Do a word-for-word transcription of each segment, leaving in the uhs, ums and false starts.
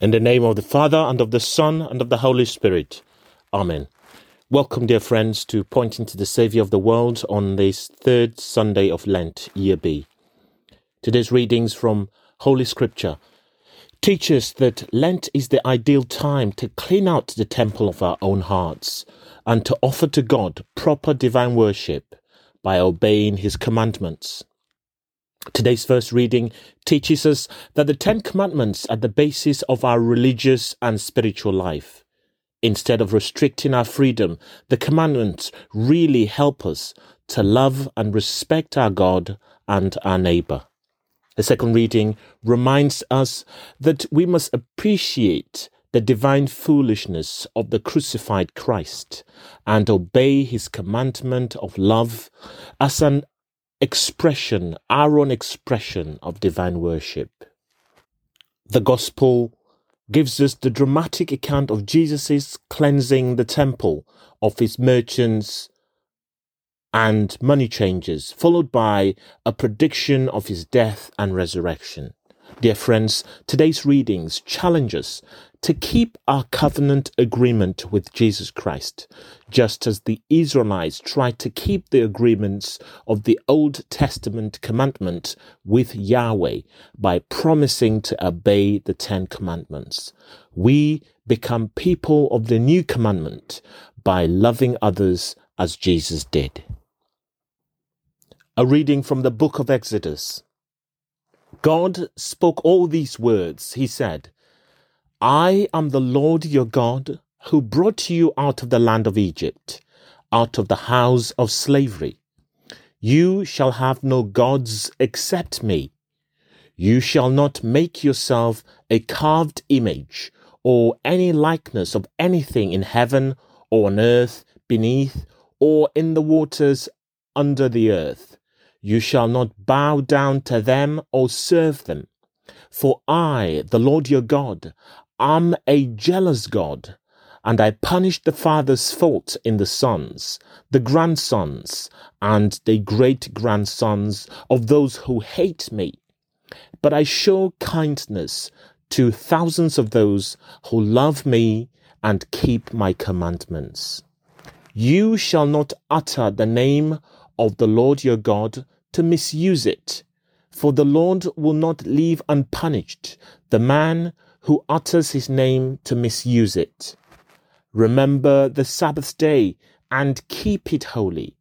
In the name of the Father, and of the Son, and of the Holy Spirit. Amen. Welcome, dear friends, to Pointing to the Saviour of the World on this third Sunday of Lent, Year B. Today's readings from Holy Scripture teach us that Lent is the ideal time to clean out the temple of our own hearts and to offer to God proper divine worship by obeying His commandments. Today's first reading teaches us that the Ten Commandments are the basis of our religious and spiritual life. Instead of restricting our freedom, the commandments really help us to love and respect our God and our neighbour. The second reading reminds us that we must appreciate the divine foolishness of the crucified Christ and obey His commandment of love as an expression, our own expression of divine worship. The Gospel gives us the dramatic account of Jesus' cleansing the temple of his merchants and money changers, followed by a prediction of his death and resurrection. Dear friends, today's readings challenge us to keep our covenant agreement with Jesus Christ, just as the Israelites tried to keep the agreements of the Old Testament commandment with Yahweh by promising to obey the Ten Commandments. We become people of the new commandment by loving others as Jesus did. A reading from the book of Exodus. God spoke all these words. He said, I am the Lord your God, who brought you out of the land of Egypt, out of the house of slavery. You shall have no gods except me. You shall not make yourself a carved image or any likeness of anything in heaven or on earth beneath or in the waters under the earth. You shall not bow down to them or serve them. For I, the Lord your God, am a jealous God, and I punish the father's fault in the sons, the grandsons, and the great-grandsons of those who hate me. But I show kindness to thousands of those who love me and keep my commandments. You shall not utter the name of the Lord your God to misuse it, for the Lord will not leave unpunished the man who utters his name to misuse it. Remember the Sabbath day and keep it holy.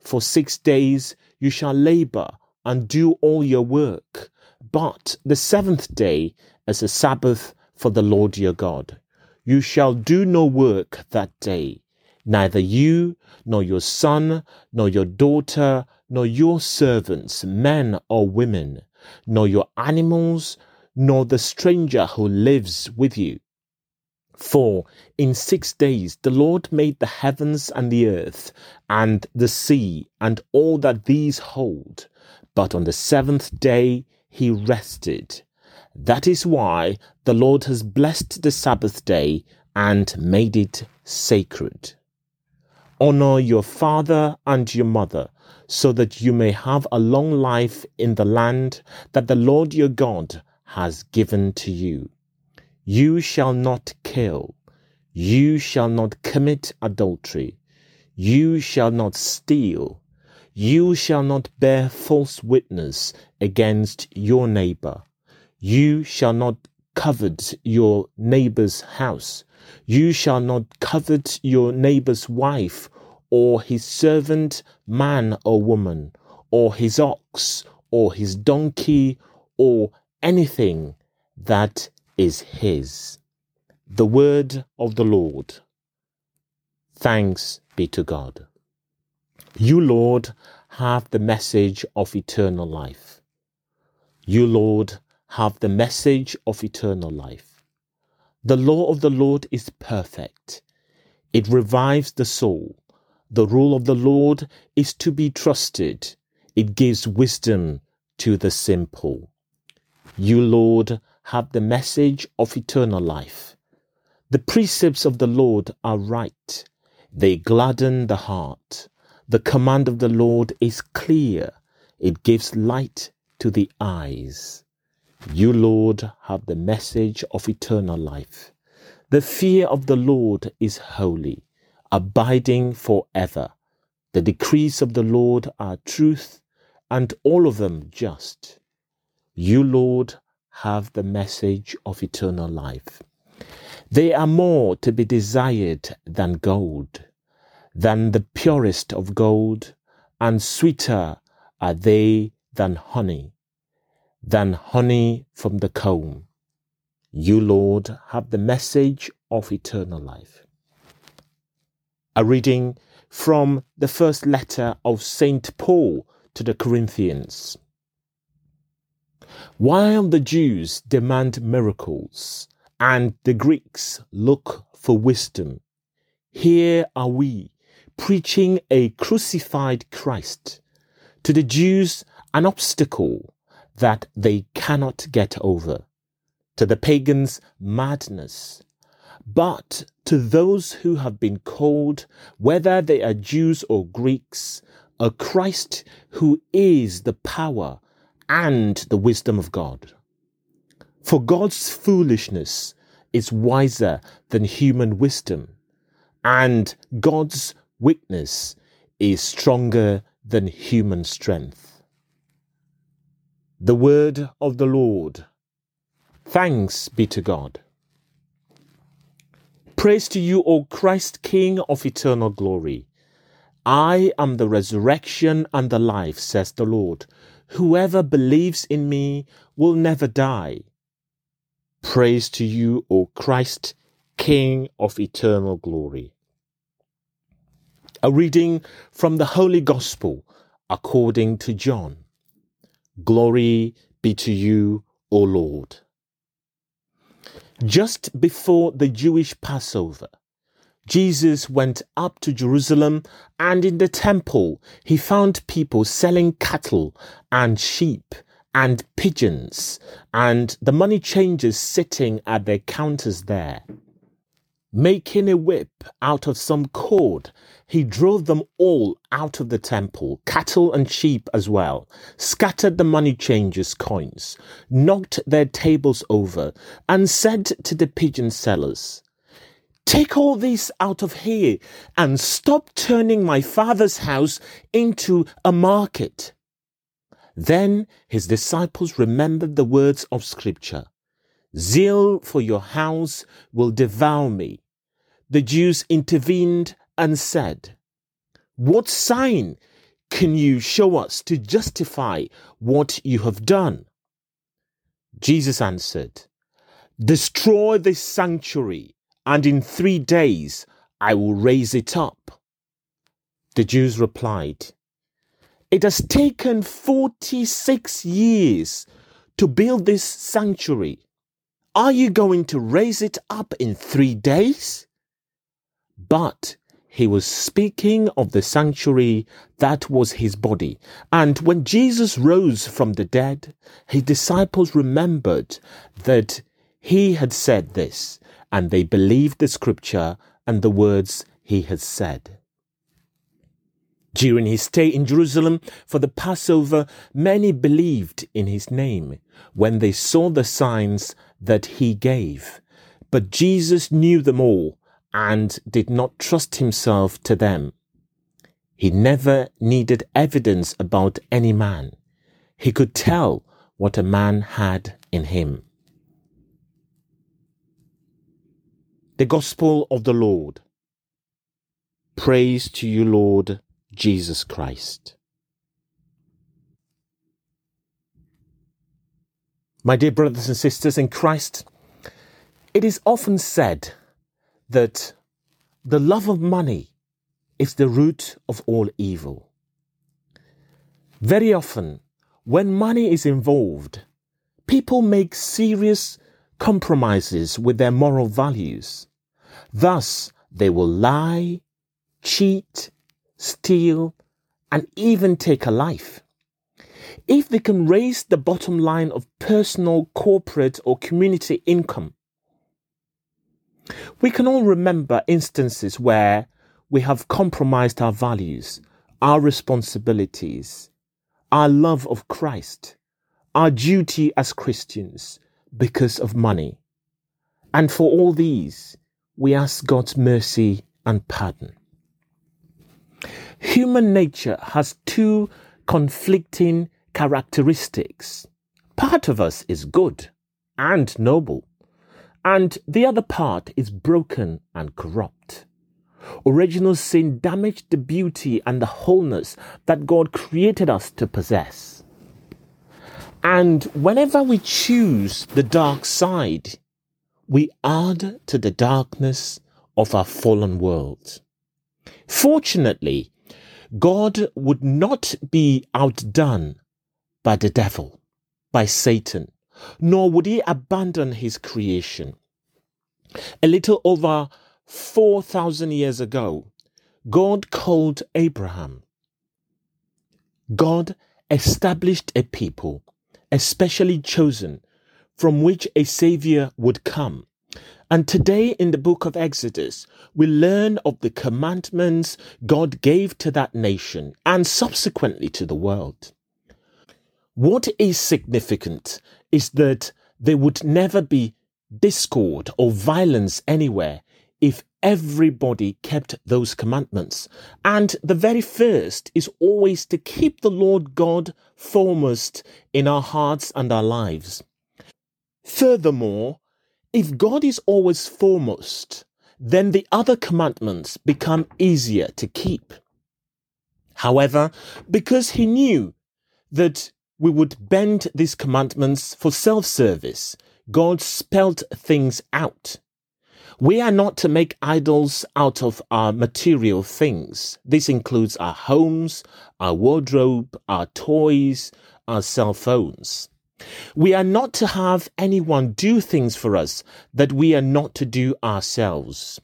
For six days you shall labor and do all your work, but the seventh day is a Sabbath for the Lord your God. You shall do no work that day. Neither you, nor your son, nor your daughter, nor your servants, men or women, nor your animals, nor the stranger who lives with you. For in six days the Lord made the heavens and the earth, and the sea, and all that these hold. But on the seventh day he rested. That is why the Lord has blessed the Sabbath day and made it sacred. Honor your father and your mother, so that you may have a long life in the land that the Lord your God has given to you. You shall not kill. You shall not commit adultery. You shall not steal. You shall not bear false witness against your neighbor. You shall not covet your neighbor's house. You shall not covet your neighbor's wife, or his servant, man or woman, or his ox, or his donkey, or anything that is his. The word of the Lord. Thanks be to God. You, Lord, have the message of eternal life. You, Lord, have the message of eternal life. The law of the Lord is perfect. It revives the soul. The rule of the Lord is to be trusted. It gives wisdom to the simple. You, Lord, have the message of eternal life. The precepts of the Lord are right. They gladden the heart. The command of the Lord is clear. It gives light to the eyes. You, Lord, have the message of eternal life. The fear of the Lord is holy, abiding forever. The decrees of the Lord are truth, and all of them just. You, Lord, have the message of eternal life. They are more to be desired than gold, than the purest of gold, and sweeter are they than honey, than honey from the comb. You, Lord, have the message of eternal life. A reading from the first letter of Saint Paul to the Corinthians. While the Jews demand miracles and the Greeks look for wisdom, here are we preaching a crucified Christ, to the Jews an obstacle that they cannot get over, to the pagans madness, but to those who have been called, whether they are Jews or Greeks, a Christ who is the power and the wisdom of God. For God's foolishness is wiser than human wisdom, and God's weakness is stronger than human strength. The word of the Lord. Thanks be to God. Praise to you, O Christ, King of eternal glory. I am the resurrection and the life, says the Lord. Whoever believes in me will never die. Praise to you, O Christ, King of eternal glory. A reading from the Holy Gospel according to John. Glory be to you, O Lord. Just before the Jewish Passover, Jesus went up to Jerusalem, and in the temple he found people selling cattle and sheep and pigeons, and the money changers sitting at their counters there. Making a whip out of some cord, he drove them all out of the temple, cattle and sheep as well, scattered the money changers' coins, knocked their tables over, and said to the pigeon sellers, "Take all this out of here and stop turning my Father's house into a market." Then his disciples remembered the words of Scripture, "Zeal for your house will devour me." The Jews intervened and said, "What sign can you show us to justify what you have done?" Jesus answered, "Destroy this sanctuary, and in three days I will raise it up." The Jews replied, "It has taken forty-six years to build this sanctuary. Are you going to raise it up in three days?" But he was speaking of the sanctuary that was his body. And when Jesus rose from the dead, his disciples remembered that he had said this, and they believed the Scripture and the words he had said. During his stay in Jerusalem for the Passover, many believed in his name when they saw the signs that he gave. But Jesus knew them all and did not trust himself to them. He never needed evidence about any man. He could tell what a man had in him. The Gospel of the Lord. Praise to you, Lord Jesus Christ. My dear brothers and sisters in Christ, it is often said that the love of money is the root of all evil. Very often, when money is involved, people make serious compromises with their moral values. Thus, they will lie, cheat, steal, and even take a life. If they can raise the bottom line of personal, corporate, or community income, we can all remember instances where we have compromised our values, our responsibilities, our love of Christ, our duty as Christians because of money. And for all these, we ask God's mercy and pardon. Human nature has two conflicting characteristics. Part of us is good and noble, and the other part is broken and corrupt. Original sin damaged the beauty and the wholeness that God created us to possess. And whenever we choose the dark side, we add to the darkness of our fallen world. Fortunately, God would not be outdone by the devil, by Satan, nor would he abandon his creation. A little over four thousand years ago, God called Abraham. God established a people, especially chosen, from which a Savior would come. And today in the book of Exodus, we learn of the commandments God gave to that nation and subsequently to the world. What is significant is that there would never be discord or violence anywhere if everybody kept those commandments. And the very first is always to keep the Lord God foremost in our hearts and our lives. Furthermore, if God is always foremost, then the other commandments become easier to keep. However, because he knew that we would bend these commandments for self-service, God spelled things out. We are not to make idols out of our material things. This includes our homes, our wardrobe, our toys, our cell phones. We are not to have anyone do things for us that we are not to do ourselves.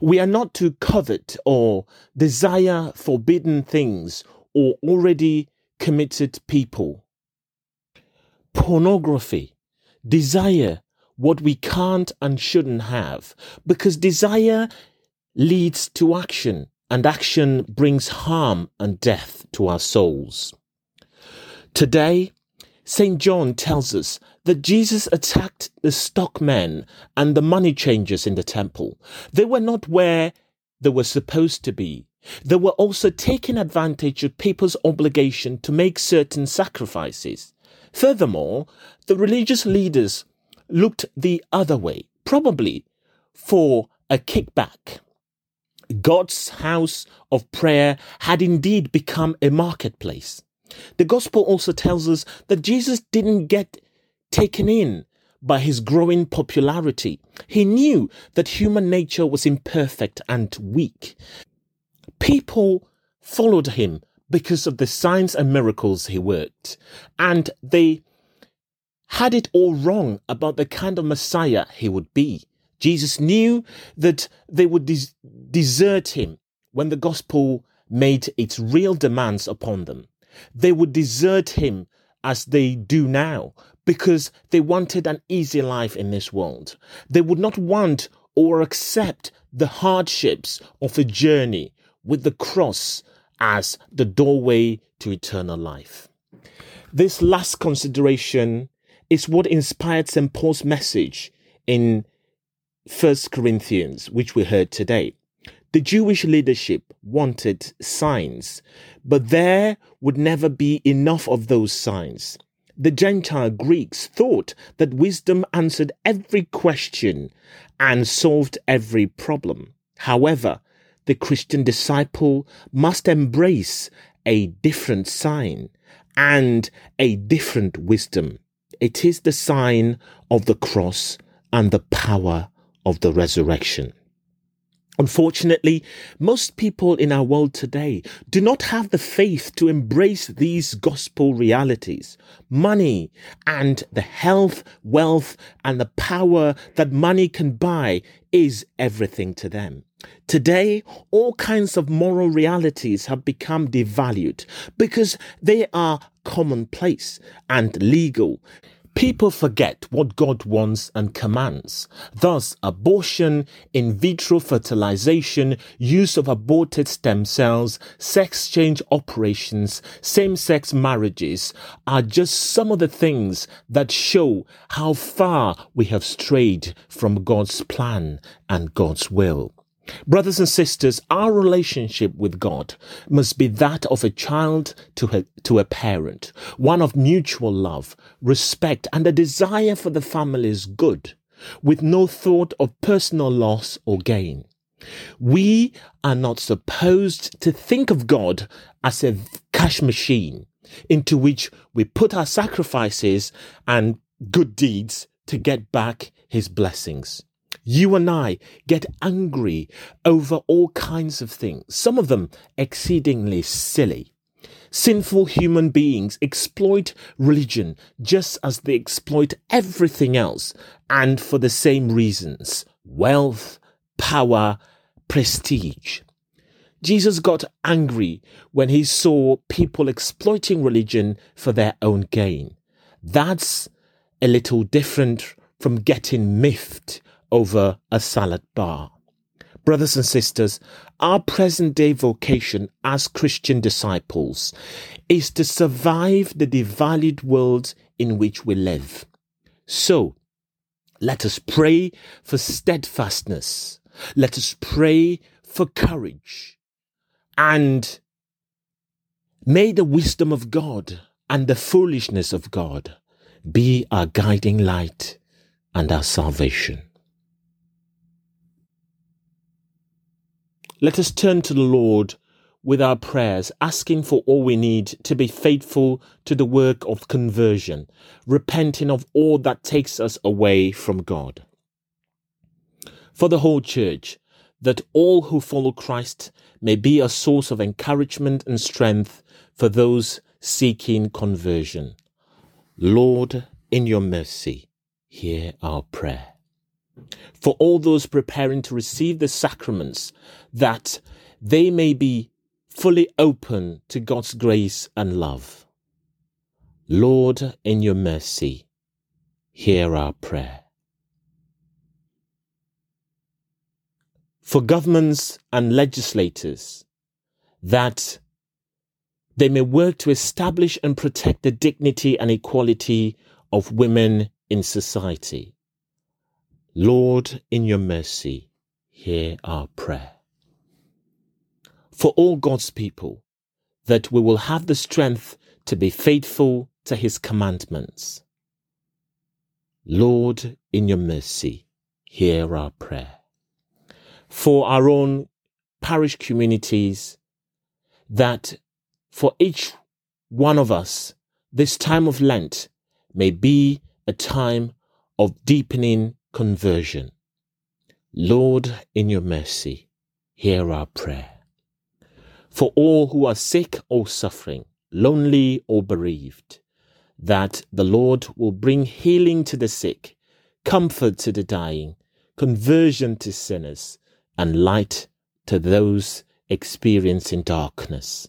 We are not to covet or desire forbidden things or already committed people. Pornography, desire what we can't and shouldn't have, because desire leads to action, and action brings harm and death to our souls. Today, Saint John tells us that Jesus attacked the stockmen and the money changers in the temple. They were not where they were supposed to be. They were also taking advantage of people's obligation to make certain sacrifices. Furthermore, the religious leaders looked the other way, probably for a kickback. God's house of prayer had indeed become a marketplace. The Gospel also tells us that Jesus didn't get taken in by his growing popularity. He knew that human nature was imperfect and weak. People followed him because of the signs and miracles he worked, and they had it all wrong about the kind of Messiah he would be. Jesus knew that they would des- desert him when the Gospel made its real demands upon them. They would desert him as they do now because they wanted an easy life in this world. They would not want or accept the hardships of a journey with the cross as the doorway to eternal life. This last consideration is what inspired Saint Paul's message in First Corinthians, which we heard today. The Jewish leadership wanted signs, but there would never be enough of those signs. The Gentile Greeks thought that wisdom answered every question and solved every problem. However, the Christian disciple must embrace a different sign and a different wisdom. It is the sign of the cross and the power of the resurrection. Unfortunately, most people in our world today do not have the faith to embrace these gospel realities. Money and the health, wealth, and the power that money can buy is everything to them. Today, all kinds of moral realities have become devalued because they are commonplace and legal. people forget what God wants and commands. Thus, abortion, in vitro fertilization, use of aborted stem cells, sex change operations, same-sex marriages are just some of the things that show how far we have strayed from God's plan and God's will. Brothers and sisters, our relationship with God must be that of a child to a, to a parent, one of mutual love, respect, and a desire for the family's good, with no thought of personal loss or gain. We are not supposed to think of God as a cash machine into which we put our sacrifices and good deeds to get back his blessings. You and I get angry over all kinds of things, some of them exceedingly silly. Sinful human beings exploit religion just as they exploit everything else, and for the same reasons: wealth, power, prestige. Jesus got angry when he saw people exploiting religion for their own gain. That's a little different from getting miffed over a salad bar. Brothers and sisters, our present-day vocation as Christian disciples is to survive the devalued world in which we live. So, let us pray for steadfastness. Let us pray for courage. And may the wisdom of God and the foolishness of God be our guiding light and our salvation. Let us turn to the Lord with our prayers, asking for all we need to be faithful to the work of conversion, repenting of all that takes us away from God. For the whole church, that all who follow Christ may be a source of encouragement and strength for those seeking conversion. Lord, in your mercy, hear our prayer. For all those preparing to receive the sacraments, that they may be fully open to God's grace and love. Lord, in your mercy, hear our prayer. For governments and legislators, that they may work to establish and protect the dignity and equality of women in society. Lord, in your mercy, hear our prayer. For all God's people, that we will have the strength to be faithful to his commandments. Lord, in your mercy, hear our prayer. For our own parish communities, that for each one of us, this time of Lent may be a time of deepening conversion. Lord, in your mercy, hear our prayer. For all who are sick or suffering, lonely or bereaved, that the Lord will bring healing to the sick, comfort to the dying, conversion to sinners, and light to those experiencing darkness.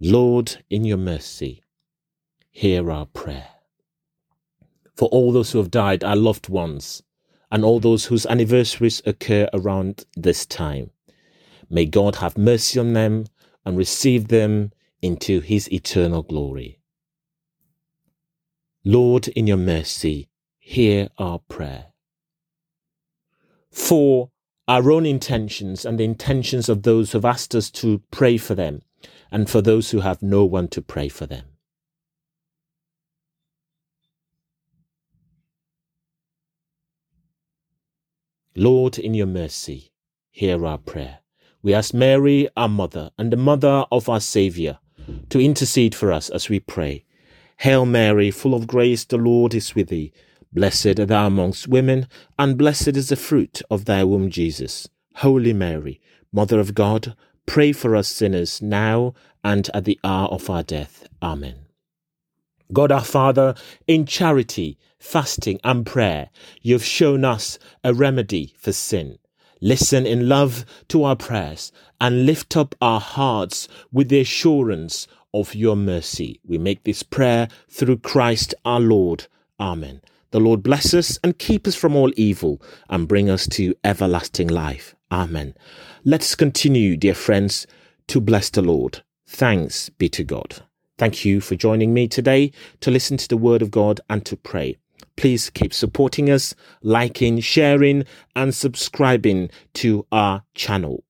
Lord, in your mercy, hear our prayer. For all those who have died, our loved ones, and all those whose anniversaries occur around this time. May God have mercy on them and receive them into his eternal glory. Lord, in your mercy, hear our prayer. For our own intentions and the intentions of those who have asked us to pray for them, and for those who have no one to pray for them. Lord, in your mercy, hear our prayer. We ask Mary, our mother, and the mother of our Saviour, to intercede for us as we pray. Hail Mary, full of grace, the Lord is with thee. Blessed art thou amongst women, and blessed is the fruit of thy womb, Jesus. Holy Mary, Mother of God, pray for us sinners, now and at the hour of our death. Amen. God our Father, in charity, fasting and prayer, you have shown us a remedy for sin. Listen in love to our prayers and lift up our hearts with the assurance of your mercy. We make this prayer through Christ our Lord. Amen. The Lord bless us and keep us from all evil and bring us to everlasting life. Amen. Let's continue, dear friends, to bless the Lord. Thanks be to God. Thank you for joining me today to listen to the Word of God and to pray. Please keep supporting us, liking, sharing, and subscribing to our channel.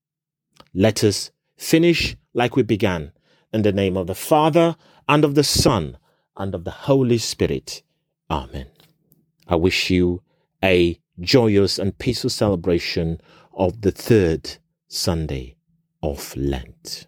Let us finish like we began. In the name of the Father, and of the Son, and of the Holy Spirit. Amen. I wish you a joyous and peaceful celebration of the third Sunday of Lent.